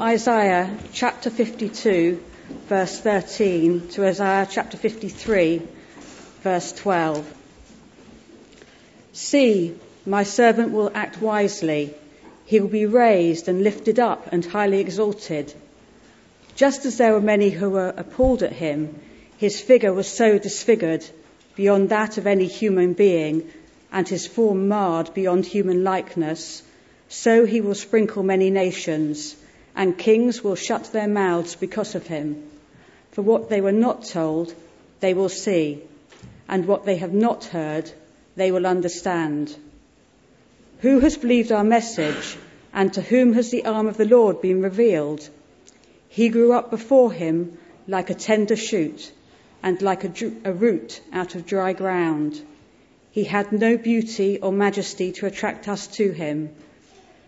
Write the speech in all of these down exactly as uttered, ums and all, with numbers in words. Isaiah chapter fifty-two, verse thirteen, to Isaiah chapter fifty-three, verse twelve. See, my servant will act wisely. He will be raised and lifted up and highly exalted. Just as there were many who were appalled at him, his figure was so disfigured beyond that of any human being, and his form marred beyond human likeness, so he will sprinkle many nations, and kings will shut their mouths because of him. For what they were not told, they will see, and what they have not heard, they will understand. Who has believed our message, and to whom has the arm of the Lord been revealed? He grew up before him like a tender shoot, and like a, ju- a root out of dry ground. He had no beauty or majesty to attract us to him,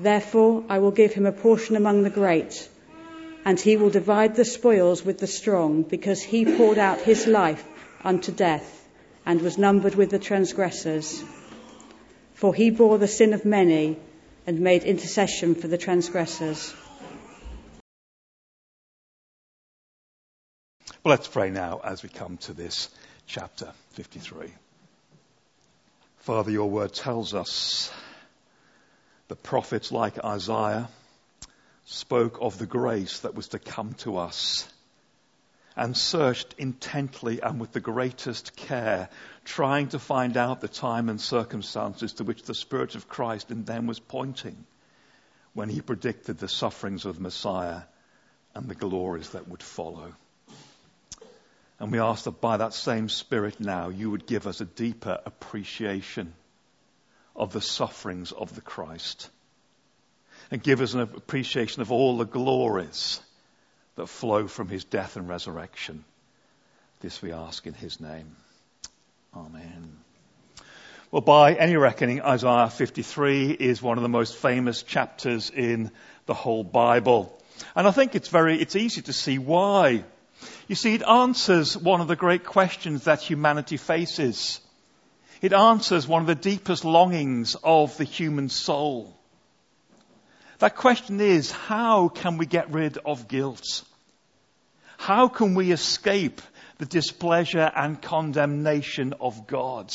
Therefore, I will give him a portion among the great, and he will divide the spoils with the strong, because he poured out his life unto death and was numbered with the transgressors. For he bore the sin of many and made intercession for the transgressors. Well, let's pray now as we come to this chapter fifty-three. Father, your word tells us the prophets like Isaiah spoke of the grace that was to come to us and searched intently and with the greatest care, trying to find out the time and circumstances to which the Spirit of Christ in them was pointing when he predicted the sufferings of the Messiah and the glories that would follow. And we ask that by that same Spirit now, you would give us a deeper appreciation of the sufferings of the Christ, and give us an appreciation of all the glories that flow from his death and resurrection. This we ask in his name. Amen. Well, by any reckoning, Isaiah fifty-three is one of the most famous chapters in the whole Bible. And I think it's very, it's easy to see why. You see, it answers one of the great questions that humanity faces. It answers one of the deepest longings of the human soul. That question is, how can we get rid of guilt? How can we escape the displeasure and condemnation of God?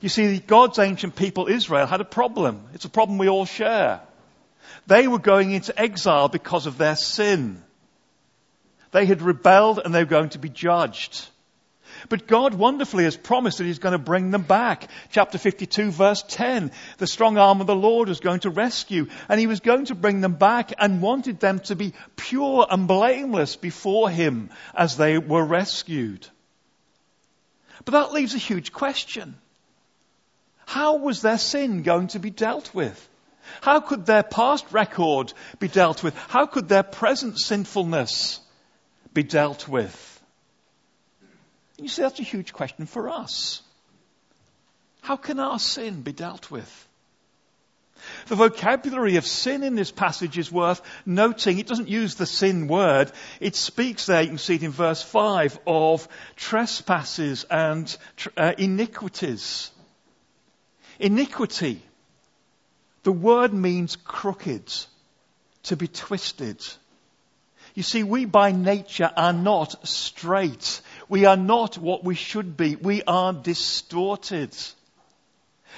You see, God's ancient people, Israel, had a problem. It's a problem we all share. They were going into exile because of their sin. They had rebelled and they were going to be judged. But God wonderfully has promised that he's going to bring them back. Chapter fifty-two, verse ten. The strong arm of the Lord was going to rescue, and he was going to bring them back and wanted them to be pure and blameless before him as they were rescued. But that leaves a huge question. How was their sin going to be dealt with? How could their past record be dealt with? How could their present sinfulness be dealt with? You see, that's a huge question for us. How can our sin be dealt with? The vocabulary of sin in this passage is worth noting. It doesn't use the sin word. It speaks there, you can see it in verse five, of trespasses and uh, iniquities. Iniquity. The word means crooked, to be twisted. You see, we by nature are not straight. We are not what we should be. We are distorted.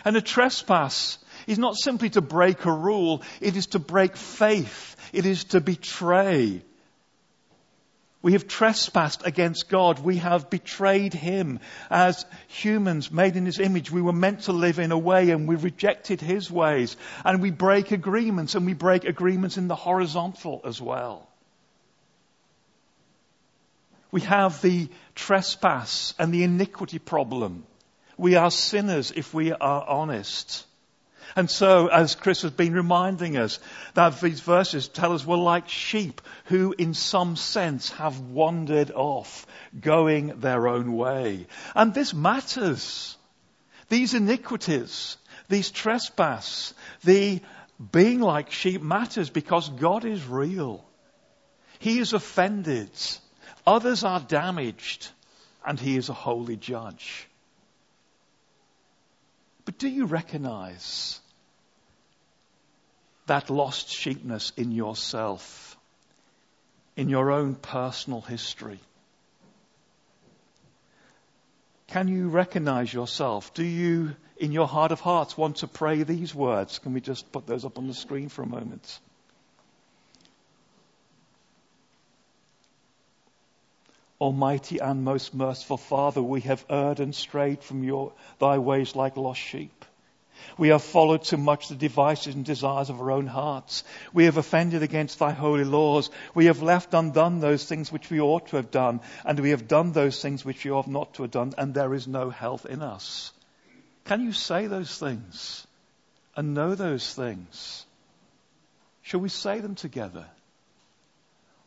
And a trespass is not simply to break a rule. It is to break faith. It is to betray. We have trespassed against God. We have betrayed Him. As humans made in His image, we were meant to live in a way, and we rejected His ways. And we break agreements, and we break agreements in the horizontal as well. We have the trespass and the iniquity problem. We are sinners if we are honest. And so, as Chris has been reminding us, that these verses tell us we're like sheep who in some sense have wandered off, going their own way. And this matters. These iniquities, these trespass, the being like sheep matters because God is real. He is offended. Others are damaged. And He is a holy judge. But do you recognize that lost sheepness in yourself, in your own personal history? Can you recognize yourself? Do you, in your heart of hearts, want to pray these words? Can we just put those up on the screen for a moment? Almighty and most merciful Father, we have erred and strayed from your, thy ways like lost sheep. We have followed too much the devices and desires of our own hearts. We have offended against thy holy laws. We have left undone those things which we ought to have done, and we have done those things which we ought not to have done, and there is no health in us. Can you say those things and know those things? Shall we say them together?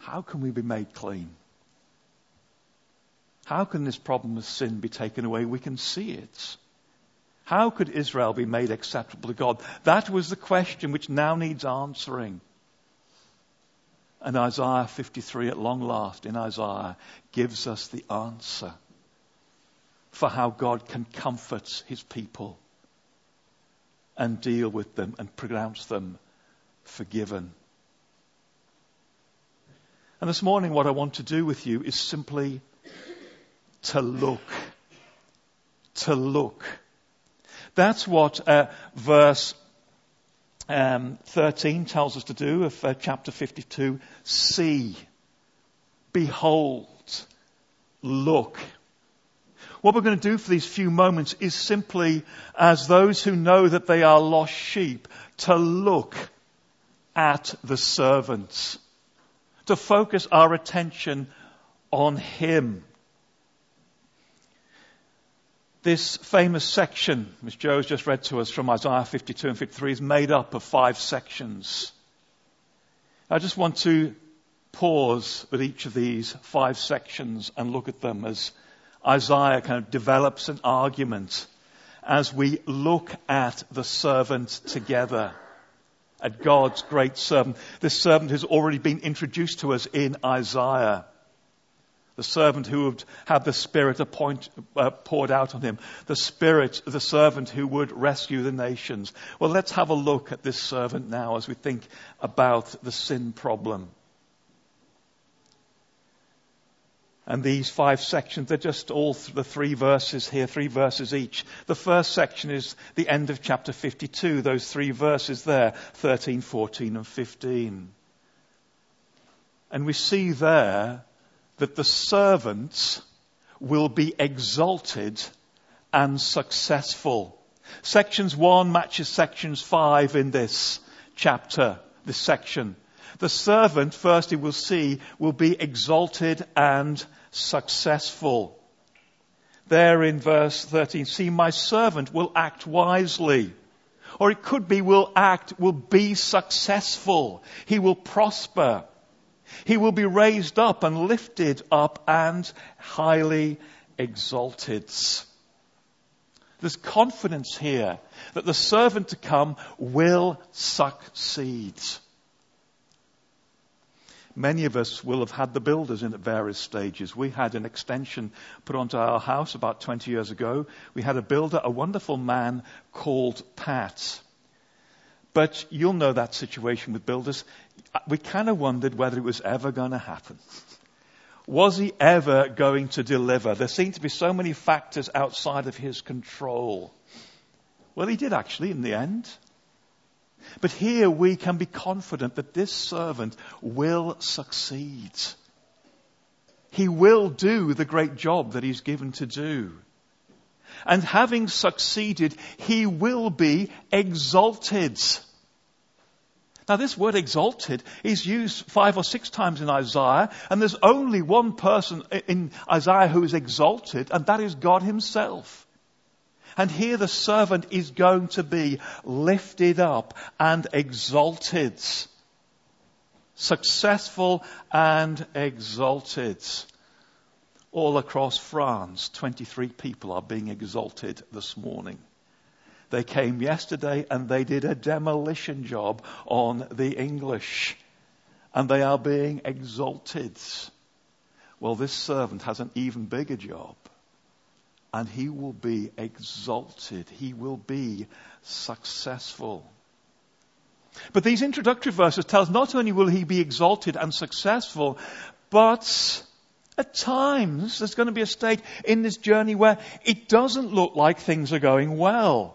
How can we be made clean? How can this problem of sin be taken away? We can see it. How could Israel be made acceptable to God? That was the question which now needs answering. And Isaiah fifty-three, at long last, in Isaiah, gives us the answer for how God can comfort His people and deal with them and pronounce them forgiven. And this morning what I want to do with you is simply to look. To look. That's what uh, verse um, thirteen tells us to do of uh, chapter fifty-two. See, behold, look. What we're going to do for these few moments is simply, as those who know that they are lost sheep, to look at the servants. To focus our attention on Him. This famous section, which Joe has just read to us from Isaiah fifty-two and fifty-three, is made up of five sections. I just want to pause at each of these five sections and look at them as Isaiah kind of develops an argument as we look at the servant together. At God's great servant. This servant has already been introduced to us in Isaiah. The servant who would have the Spirit appoint, uh, poured out on him. The Spirit, the servant who would rescue the nations. Well, let's have a look at this servant now as we think about the sin problem. And these five sections, they're just all the three verses here, three verses each. The first section is the end of chapter fifty-two, those three verses there, thirteen, fourteen, and fifteen. And we see there that the servants will be exalted and successful. Sections one matches sections five in this chapter, this section. The servant, first you will see, will be exalted and successful. There in verse thirteen, see, my servant will act wisely. Or it could be will act, will be successful. He will prosper. He will be raised up and lifted up and highly exalted. There's confidence here that the servant to come will succeed. Many of us will have had the builders in at various stages. We had an extension put onto our house about twenty years ago. We had a builder, a wonderful man called Pat. But you'll know that situation with builders. We kind of wondered whether it was ever going to happen. Was he ever going to deliver? There seemed to be so many factors outside of his control. Well, he did actually in the end. But here we can be confident that this servant will succeed. He will do the great job that he's given to do. And having succeeded, he will be exalted. Now this word exalted is used five or six times in Isaiah, and there's only one person in Isaiah who is exalted, and that is God himself. And here the servant is going to be lifted up and exalted. Successful and exalted. All across France, twenty-three people are being exalted this morning. They came yesterday and they did a demolition job on the English. And they are being exalted. Well, this servant has an even bigger job. And he will be exalted. He will be successful. But these introductory verses tell us not only will he be exalted and successful, but at times there's going to be a state in this journey where it doesn't look like things are going well.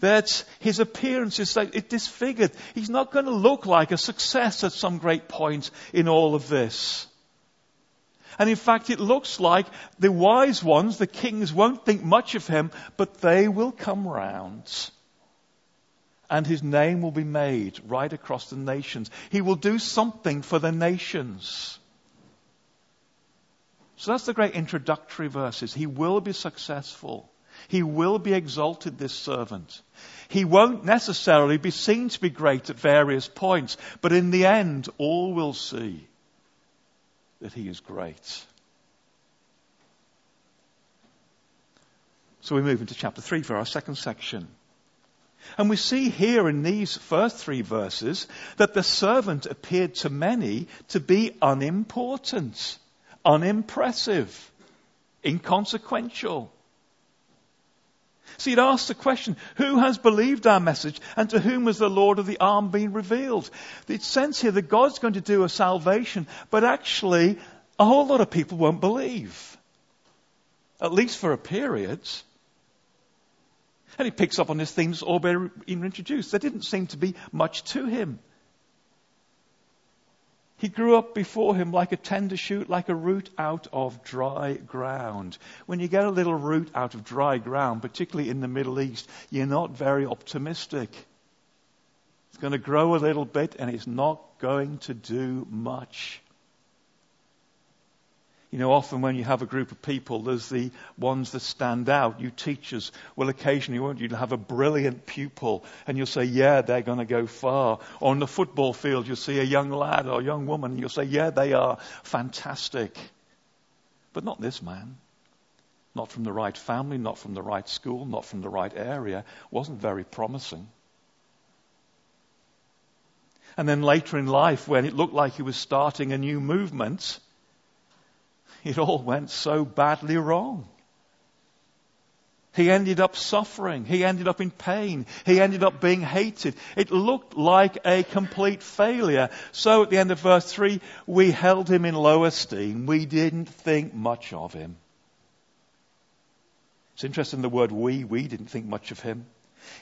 That his appearance is disfigured. He's not going to look like a success at some great point in all of this. And in fact, it looks like the wise ones, the kings, won't think much of him, but they will come round. And his name will be made right across the nations. He will do something for the nations. So that's the great introductory verses. He will be successful. He will be exalted, this servant. He won't necessarily be seen to be great at various points, but in the end, all will see that he is great. So we move into chapter three for our second section. And we see here in these first three verses that the servant appeared to many to be unimportant, unimpressive, inconsequential. So you'd ask the question, who has believed our message and to whom has the Lord of the arm been revealed? It says here that God's going to do a salvation, but actually a whole lot of people won't believe. At least for a period. And he picks up on this theme that's already been introduced. There didn't seem to be much to him. He grew up before him like a tender shoot, like a root out of dry ground. When you get a little root out of dry ground, particularly in the Middle East, you're not very optimistic. It's going to grow a little bit and it's not going to do much. You know, often when you have a group of people, there's the ones that stand out. You teachers will occasionally, won't you, have a brilliant pupil and you'll say, yeah, they're going to go far. Or on the football field, you'll see a young lad or a young woman and you'll say, yeah, they are fantastic. But not this man. Not from the right family, not from the right school, not from the right area. Wasn't very promising. And then later in life, when it looked like he was starting a new movement, it all went so badly wrong. He ended up suffering. He ended up in pain. He ended up being hated. It looked like a complete failure. So at the end of verse three, we held him in low esteem. We didn't think much of him. It's interesting, the word we, we didn't think much of him.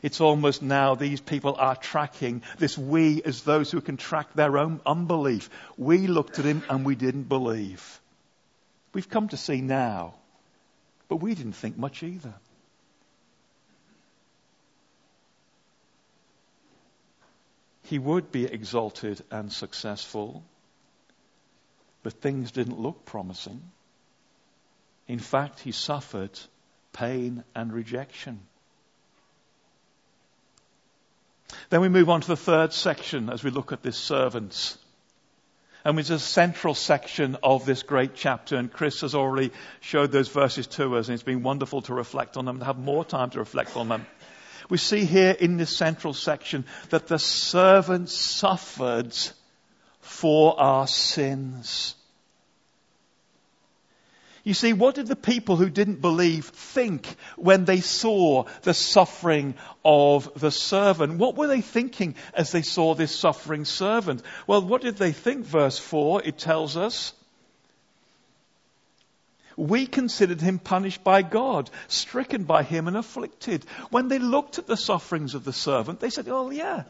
It's almost now these people are tracking this we as those who can track their own unbelief. We looked at him and we didn't believe. We've come to see now, but we didn't think much either. He would be exalted and successful, but things didn't look promising. In fact, he suffered pain and rejection. Then we move on to the third section as we look at this servants. And it's a central section of this great chapter. And Chris has already showed those verses to us. And it's been wonderful to reflect on them and have more time to reflect on them. We see here in this central section that the servant suffered for our sins. You see, what did the people who didn't believe think when they saw the suffering of the servant? What were they thinking as they saw this suffering servant? Well, what did they think? Verse four, it tells us, we considered him punished by God, stricken by him and afflicted. When they looked at the sufferings of the servant, they said, oh yeah,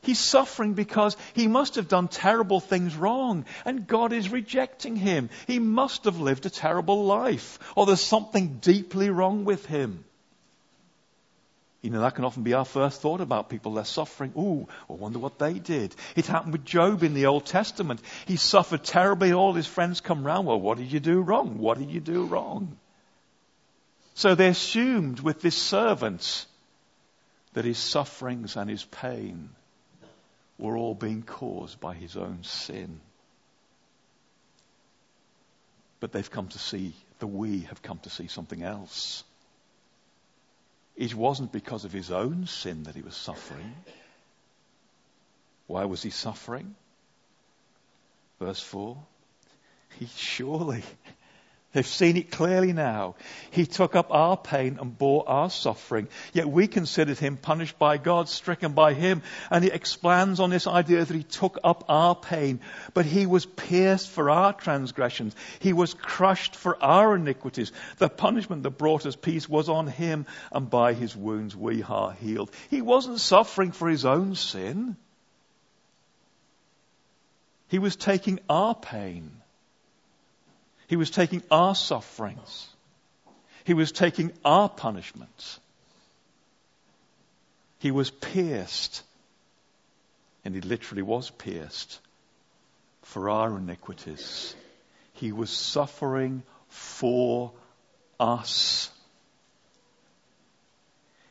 he's suffering because he must have done terrible things wrong and God is rejecting him. He must have lived a terrible life or there's something deeply wrong with him. You know, that can often be our first thought about people. They're suffering. Ooh, I wonder what they did. It happened with Job in the Old Testament. He suffered terribly. All his friends come round. Well, what did you do wrong? What did you do wrong? So they assumed with this servant that his sufferings and his pain were all being caused by his own sin. But they've come to see, the we have come to see something else. It wasn't because of his own sin that he was suffering. Why was he suffering? Verse four, he surely, they've seen it clearly now. He took up our pain and bore our suffering. Yet we considered him punished by God, stricken by him. And he expands on this idea that he took up our pain. But he was pierced for our transgressions. He was crushed for our iniquities. The punishment that brought us peace was on him. And by his wounds we are healed. He wasn't suffering for his own sin. He was taking our pain. He was taking our sufferings. He was taking our punishments. He was pierced. And he literally was pierced for our iniquities. He was suffering for us.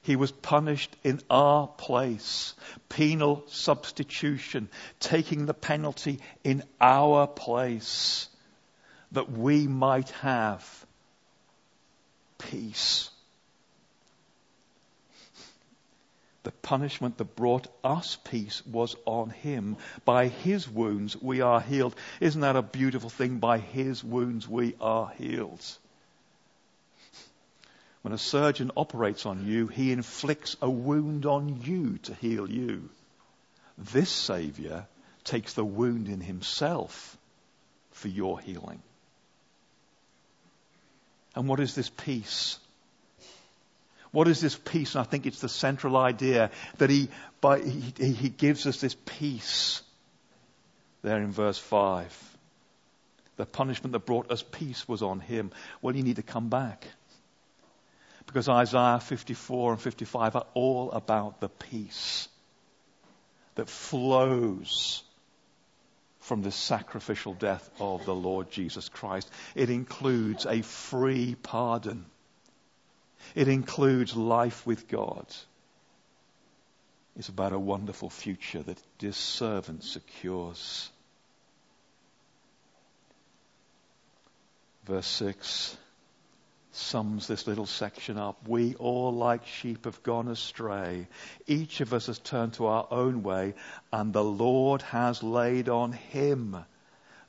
He was punished in our place. Penal substitution. Taking the penalty in our place, that we might have peace. The punishment that brought us peace was on him. By his wounds we are healed. Isn't that a beautiful thing? By his wounds we are healed. When a surgeon operates on you, he inflicts a wound on you to heal you. This Saviour takes the wound in himself for your healing. And what is this peace? What is this peace? And I think it's the central idea that he, by, he, he gives us this peace there in verse five. The punishment that brought us peace was on him. Well, you need to come back. Because Isaiah fifty-four and fifty-five are all about the peace that flows from the sacrificial death of the Lord Jesus Christ. It includes a free pardon. It includes life with God. It's about a wonderful future that this servant secures. Verse six sums this little section up. We all like sheep have gone astray. Each of us has turned to our own way, and the Lord has laid on him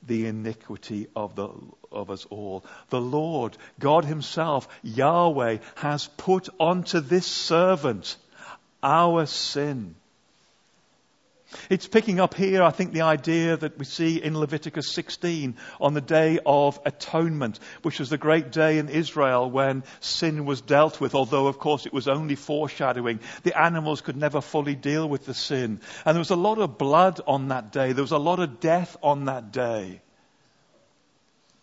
the iniquity of the of us all. The Lord, God himself, Yahweh, has put onto this servant our sin. It's picking up here, I think, the idea that we see in Leviticus sixteen on the Day of Atonement, which was the great day in Israel when sin was dealt with, although, of course, it was only foreshadowing. The animals could never fully deal with the sin. And there was a lot of blood on that day. There was a lot of death on that day.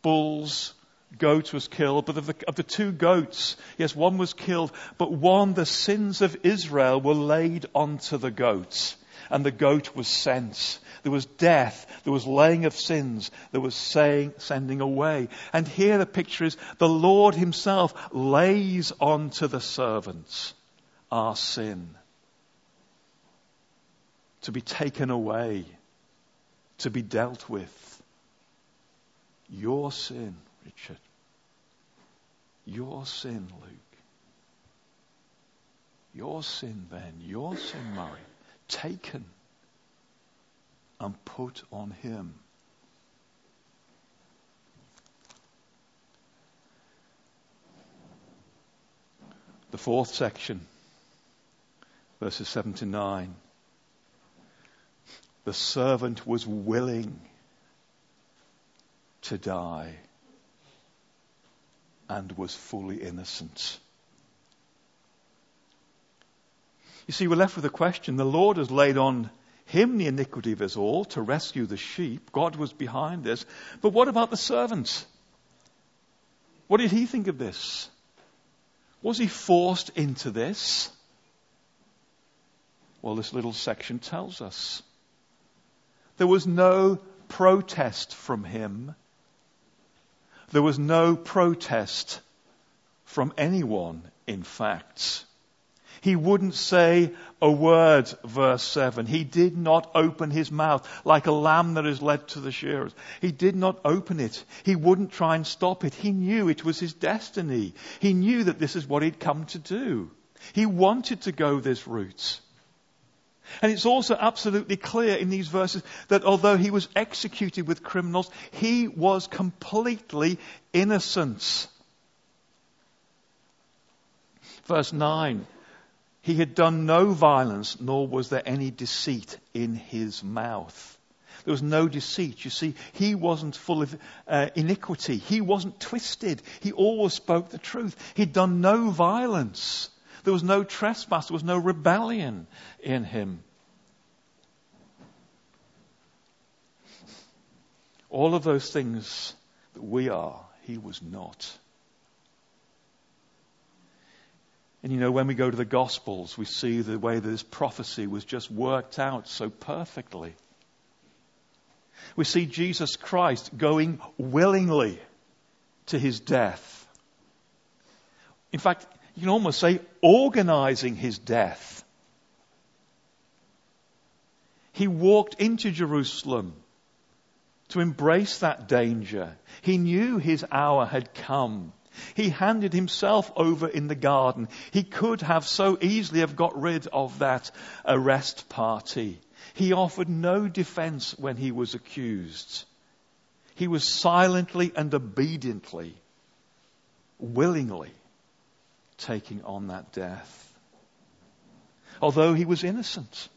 Bulls, goats was killed, but of the, of the two goats, yes, one was killed, but one, the sins of Israel were laid onto the goats. And the goat was sent. There was death. There was laying of sins. There was saying, sending away. And here the picture is the Lord himself lays onto the servants our sin. To be taken away. To be dealt with. Your sin, Richard. Your sin, Luke. Your sin, Ben. Your sin, Murray. Taken and put on him. The fourth section, verses seven to nine. The servant was willing to die and was fully innocent. You see, we're left with a question. The Lord has laid on him the iniquity of us all to rescue the sheep. God was behind this. But what about the servant? What did he think of this? Was he forced into this? Well, this little section tells us. There was no protest from him. There was no protest from anyone, in fact. He wouldn't say a word, verse seven. He did not open his mouth like a lamb that is led to the shearers. He did not open it. He wouldn't try and stop it. He knew it was his destiny. He knew that this is what he'd come to do. He wanted to go this route. And it's also absolutely clear in these verses that although he was executed with criminals, he was completely innocent. Verse nine. He had done no violence, nor was there any deceit in his mouth. There was no deceit. You see, he wasn't full of uh, iniquity. He wasn't twisted. He always spoke the truth. He'd done no violence. There was no trespass. There was no rebellion in him. All of those things that we are, he was not. And you know, when we go to the Gospels, we see the way that this prophecy was just worked out so perfectly. We see Jesus Christ going willingly to his death. In fact, you can almost say organizing his death. He walked into Jerusalem to embrace that danger. He knew his hour had come. He handed himself over in the garden. He could have so easily have got rid of that arrest party. He offered no defense when he was accused. He was silently and obediently, willingly taking on that death. Although he was innocent.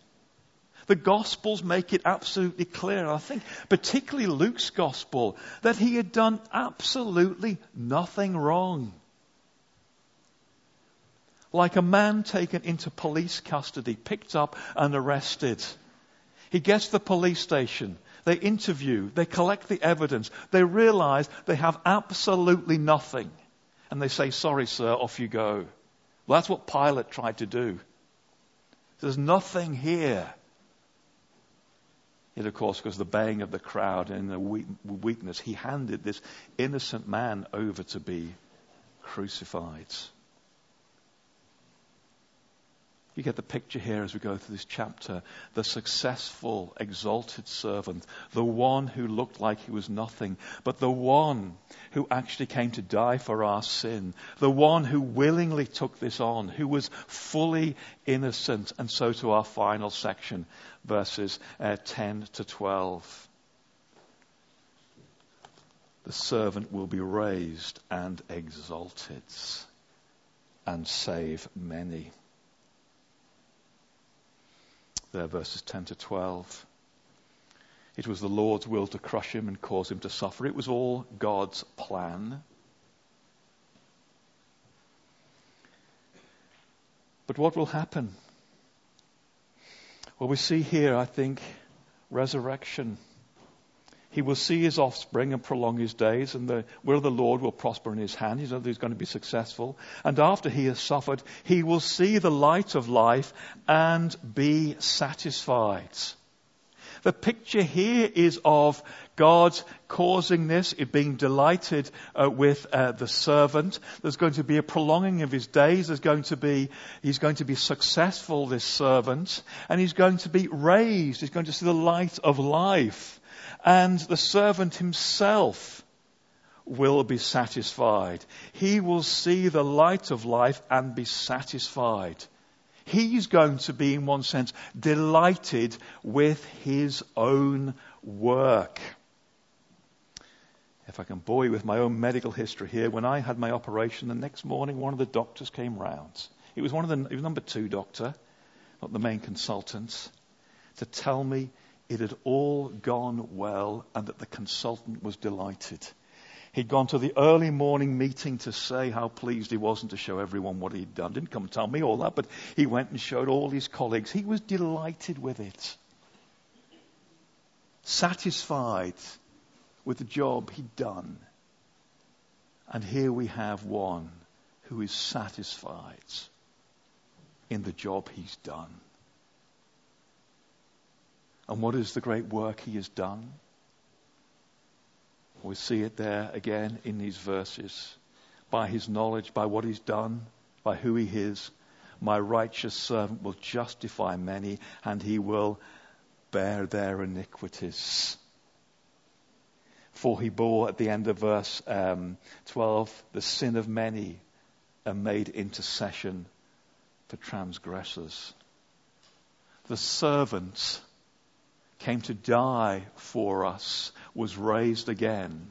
The Gospels make it absolutely clear, I think, particularly Luke's Gospel, that he had done absolutely nothing wrong. Like a man taken into police custody, picked up and arrested. He gets to the police station, they interview, they collect the evidence, they realize they have absolutely nothing. And they say, sorry sir, off you go. Well, that's what Pilate tried to do. There's nothing here. It, of course, was the baying of the crowd and the weakness. He handed this innocent man over to be crucified. You get the picture here as we go through this chapter. The successful, exalted servant. The one who looked like he was nothing. But the one who actually came to die for our sin. The one who willingly took this on. Who was fully innocent. And so to our final section, verses uh, ten to twelve. the servant will be raised and exalted and save many. There, verses ten to twelve. It was the Lord's will to crush him and cause him to suffer. It was all God's plan. But what will happen? Well, we see here, I think, resurrection. He will see his offspring and prolong his days, and the will of the Lord will prosper in his hand. He's going to be successful. And after he has suffered, he will see the light of life and be satisfied. The picture here is of God causing this, being delighted uh, with uh, the servant. There's going to be a prolonging of his days. There's going to be, he's going to be successful, this servant, and he's going to be raised. He's going to see the light of life. And the servant himself will be satisfied. He will see the light of life and be satisfied. He's going to be, in one sense, delighted with his own work. If I can bore you with my own medical history here, when I had my operation, the next morning one of the doctors came round. It was one of the it was number two doctor, not the main consultant, to tell me it had all gone well and that the consultant was delighted. He'd gone to the early morning meeting to say how pleased he was and to show everyone what he'd done. Didn't come and tell me all that, but he went and showed all his colleagues. He was delighted with it. Satisfied with the job he'd done. And here we have one who is satisfied in the job he's done. And what is the great work he has done? We see it there again in these verses. By his knowledge, by what he's done, by who he is, my righteous servant will justify many, and he will bear their iniquities. For he bore, at the end of verse um, twelve, the sin of many and made intercession for transgressors. The servant came to die for us, was raised again,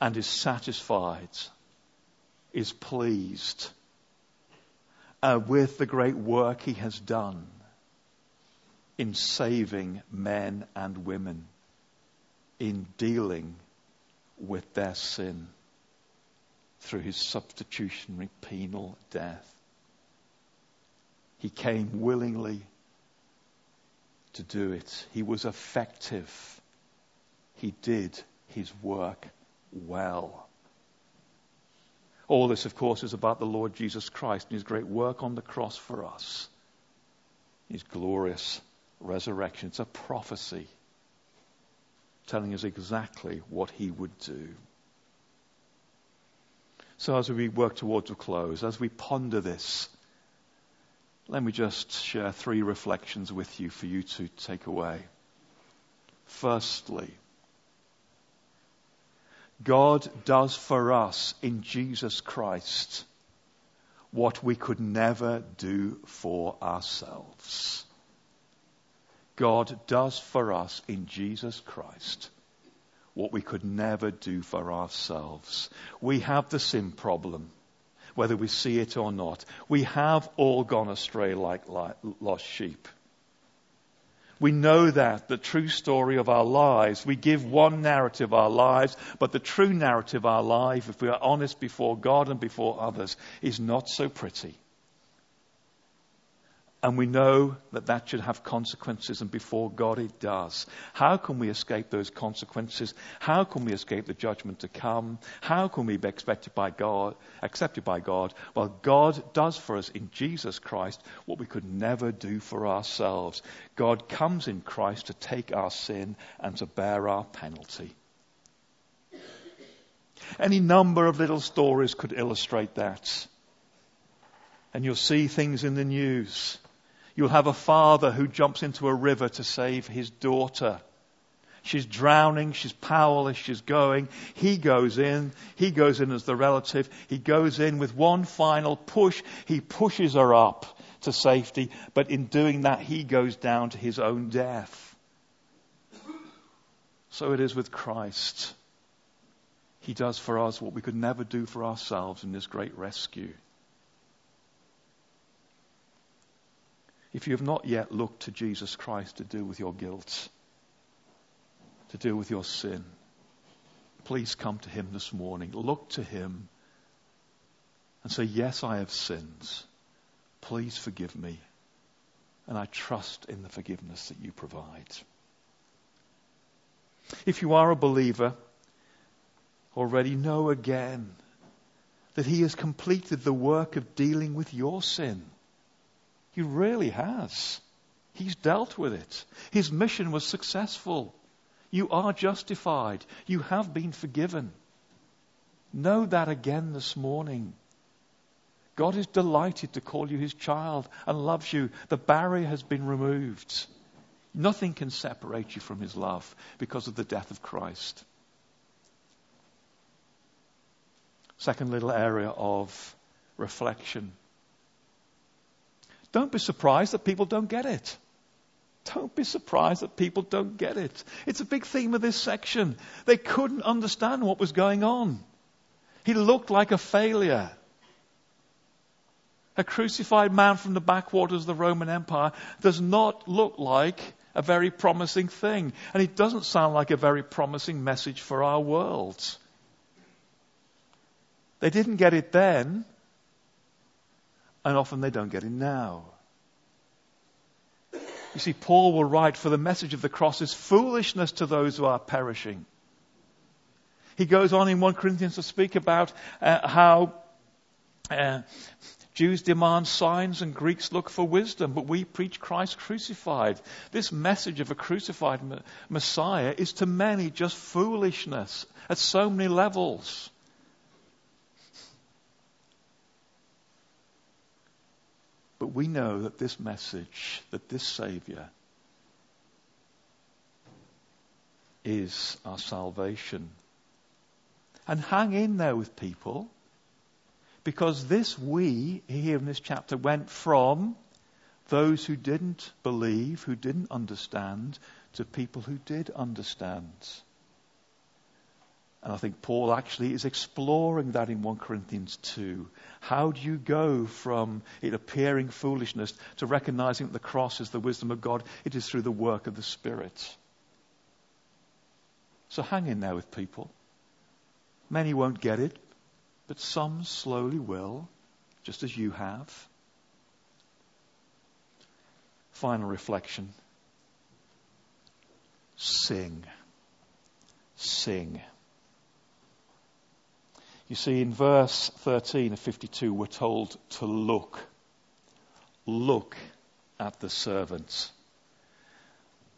and is satisfied, is pleased uh, with the great work he has done in saving men and women, in dealing with their sin through his substitutionary penal death. He came willingly to do it. He was effective. He did his work well. All this, of course, is about the Lord Jesus Christ and his great work on the cross for us. His glorious resurrection. It's a prophecy telling us exactly what he would do. So as we work towards a close, as we ponder this, let me just share three reflections with you for you to take away. Firstly, God does for us in Jesus Christ what we could never do for ourselves. God does for us in Jesus Christ what we could never do for ourselves. We have the sin problem, whether we see it or not. We have all gone astray like, like lost sheep. We know that, the true story of our lives. We give one narrative our lives, but the true narrative of our life, if we are honest before God and before others, is not so pretty. And we know that that should have consequences, and before God it does. How can we escape those consequences? How can we escape the judgment to come? How can we be expected by God, accepted by God? Well, God does for us in Jesus Christ what we could never do for ourselves. God comes in Christ to take our sin and to bear our penalty. Any number of little stories could illustrate that. And you'll see things in the news. You'll have a father who jumps into a river to save his daughter. She's drowning, she's powerless, she's going. He goes in, he goes in as the relative. He goes in with one final push. He pushes her up to safety, but in doing that, he goes down to his own death. So it is with Christ. He does for us what we could never do for ourselves in this great rescue. If you have not yet looked to Jesus Christ to deal with your guilt, to deal with your sin, please come to him this morning. Look to him and say, yes, I have sinned. Please forgive me. And I trust in the forgiveness that you provide. If you are a believer, already know again that he has completed the work of dealing with your sin. He really has. He's dealt with it. His mission was successful. You are justified. You have been forgiven. Know that again this morning. God is delighted to call you his child and loves you. The barrier has been removed. Nothing can separate you from his love because of the death of Christ. Second little area of reflection. Don't be surprised that people don't get it. Don't be surprised that people don't get it. It's a big theme of this section. They couldn't understand what was going on. He looked like a failure. A crucified man from the backwaters of the Roman Empire does not look like a very promising thing. And it doesn't sound like a very promising message for our world. They didn't get it then, and often they don't get it now. You see, Paul will write, for the message of the cross is foolishness to those who are perishing. He goes on in First Corinthians to speak about uh, how uh, Jews demand signs and Greeks look for wisdom, but we preach Christ crucified. This message of a crucified m- Messiah is to many just foolishness at so many levels. But we know that this message, that this Saviour is our salvation. And hang in there with people, because this we, here in this chapter, went from those who didn't believe, who didn't understand, to people who did understand. And I think Paul actually is exploring that in First Corinthians two. How do you go from it appearing foolishness to recognizing that the cross is the wisdom of God? It is through the work of the Spirit. So hang in there with people. Many won't get it, but some slowly will, just as you have. Final reflection. Sing. Sing. You see, in verse thirteen of fifty-two, we're told to look. Look at the servants.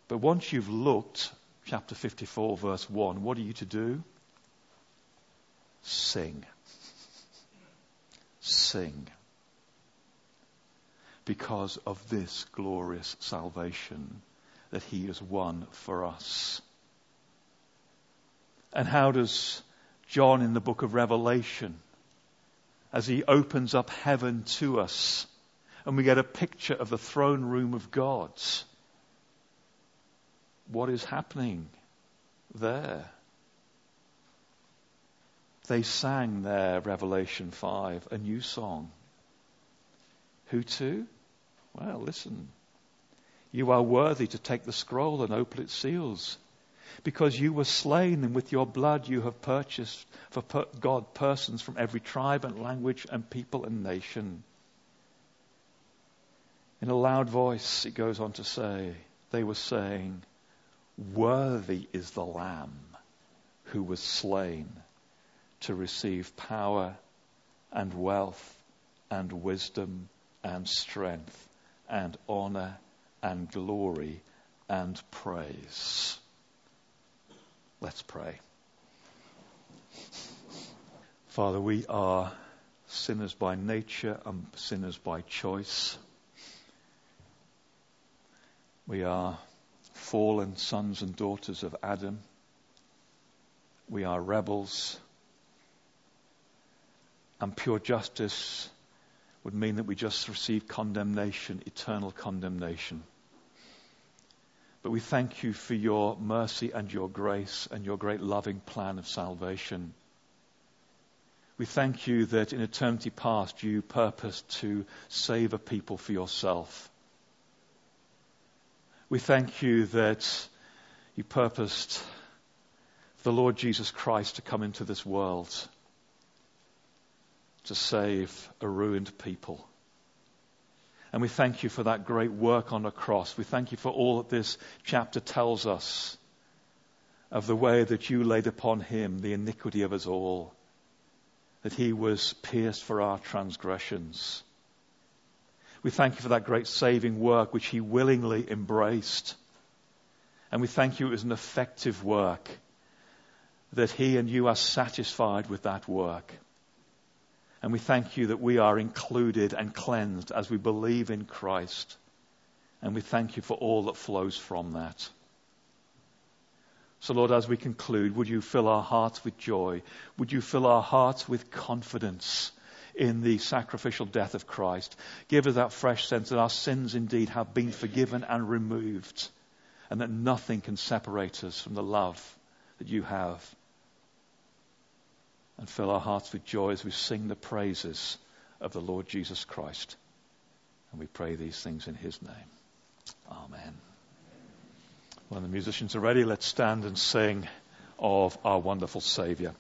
But once you've looked, chapter fifty-four, verse one, what are you to do? Sing. Sing. Because of this glorious salvation that he has won for us. And how does John in the book of Revelation, as he opens up heaven to us, and we get a picture of the throne room of God. What is happening there? They sang there, Revelation five, a new song. Who to? Well, listen. You are worthy to take the scroll and open its seals. Because you were slain, and with your blood you have purchased for per- God persons from every tribe and language and people and nation. In a loud voice, it goes on to say, they were saying, worthy is the Lamb who was slain to receive power and wealth and wisdom and strength and honor and glory and praise. Let's pray. Father, we are sinners by nature and sinners by choice. We are fallen sons and daughters of Adam. We are rebels. And pure justice would mean that we just receive condemnation, eternal condemnation. But we thank you for your mercy and your grace and your great loving plan of salvation. We thank you that in eternity past you purposed to save a people for yourself. We thank you that you purposed the Lord Jesus Christ to come into this world to save a ruined people. And we thank you for that great work on the cross. We thank you for all that this chapter tells us of the way that you laid upon him the iniquity of us all, that he was pierced for our transgressions. We thank you for that great saving work which he willingly embraced. And we thank you it was an effective work, that he and you are satisfied with that work. And we thank you that we are included and cleansed as we believe in Christ. And we thank you for all that flows from that. So Lord, as we conclude, would you fill our hearts with joy? Would you fill our hearts with confidence in the sacrificial death of Christ? Give us that fresh sense that our sins indeed have been forgiven and removed, and that nothing can separate us from the love that you have. And fill our hearts with joy as we sing the praises of the Lord Jesus Christ. And we pray these things in his name. Amen. When the musicians are ready, let's stand and sing of our wonderful Saviour.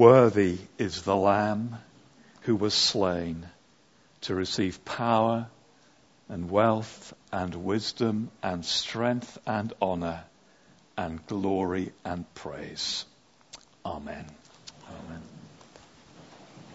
Worthy is the Lamb who was slain to receive power and wealth and wisdom and strength and honor and glory and praise. Amen. Amen.